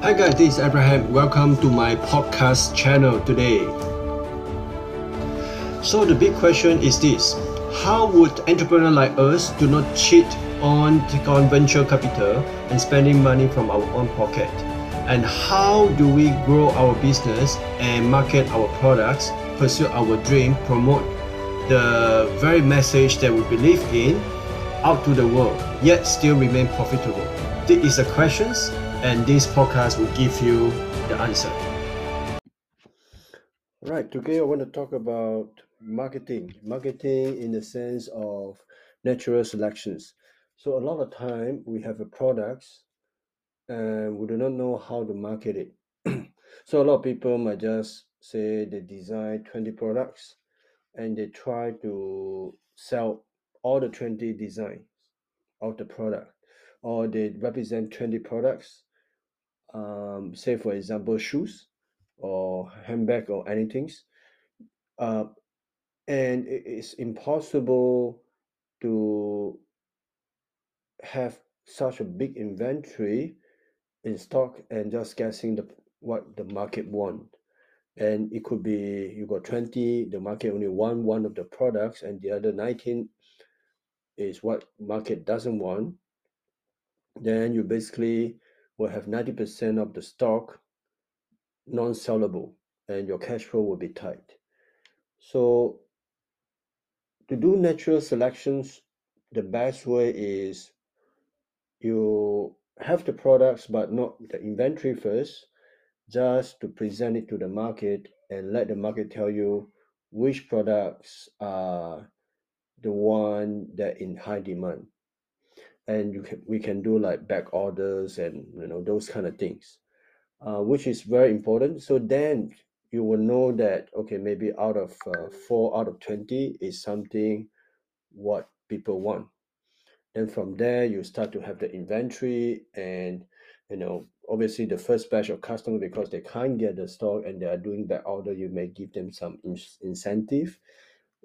Hi guys, this is Abraham. Welcome to my podcast channel today. So the big question is this: how would entrepreneurs like us do not cheat on take on venture capital and spending money from our own pocket? And how do we grow our business and market our products, pursue our dream, promote the very message that we believe in out to the world, yet still remain profitable? This is the questions, and this podcast will give you the answer. Right, today I want to talk about marketing in the sense of natural selections. So a lot of time we have a products and we do not know how to market it. So a lot of people might just say they design 20 products and they try to sell all the 20 designs of the product, or they represent 20 products, say for example shoes or handbag or anything, and it's impossible to have such a big inventory in stock and just guessing what the market wants. And it could be you got 20, the market only want one of the products, and the other 19 is what market doesn't want. Then you basically will have 90% of the stock non-sellable, and your cash flow will be tight. So to do natural selections, the best way is you have the products but not the inventory first, just to present it to the market and let the market tell you which products are the one that in high demand. And we can do like back orders and those kind of things, which is very important. So then you will know that, okay, maybe out of 4 out of 20 is something what people want. Then from there you start to have the inventory, and obviously the first batch of customers, because they can't get the stock and they are doing back order, you may give them some incentive,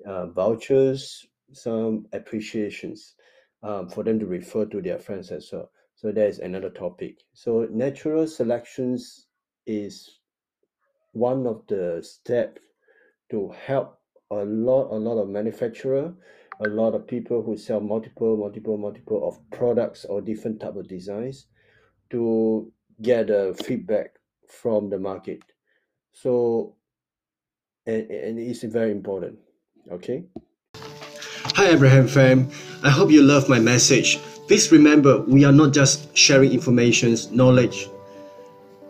vouchers, some appreciations, for them to refer to their friends as well. So that is another topic. So natural selections is one of the steps to help a lot of manufacturer, a lot of people who sell multiple of products or different type of designs, to get a feedback from the market. So and it's very important. Okay. Hi Abraham fam, I hope you love my message. Please remember, we are not just sharing information, knowledge.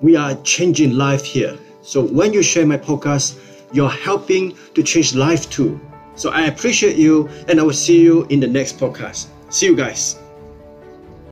We are changing life here. So when you share my podcast, you're helping to change life too. So I appreciate you, and I will see you in the next podcast. See you guys.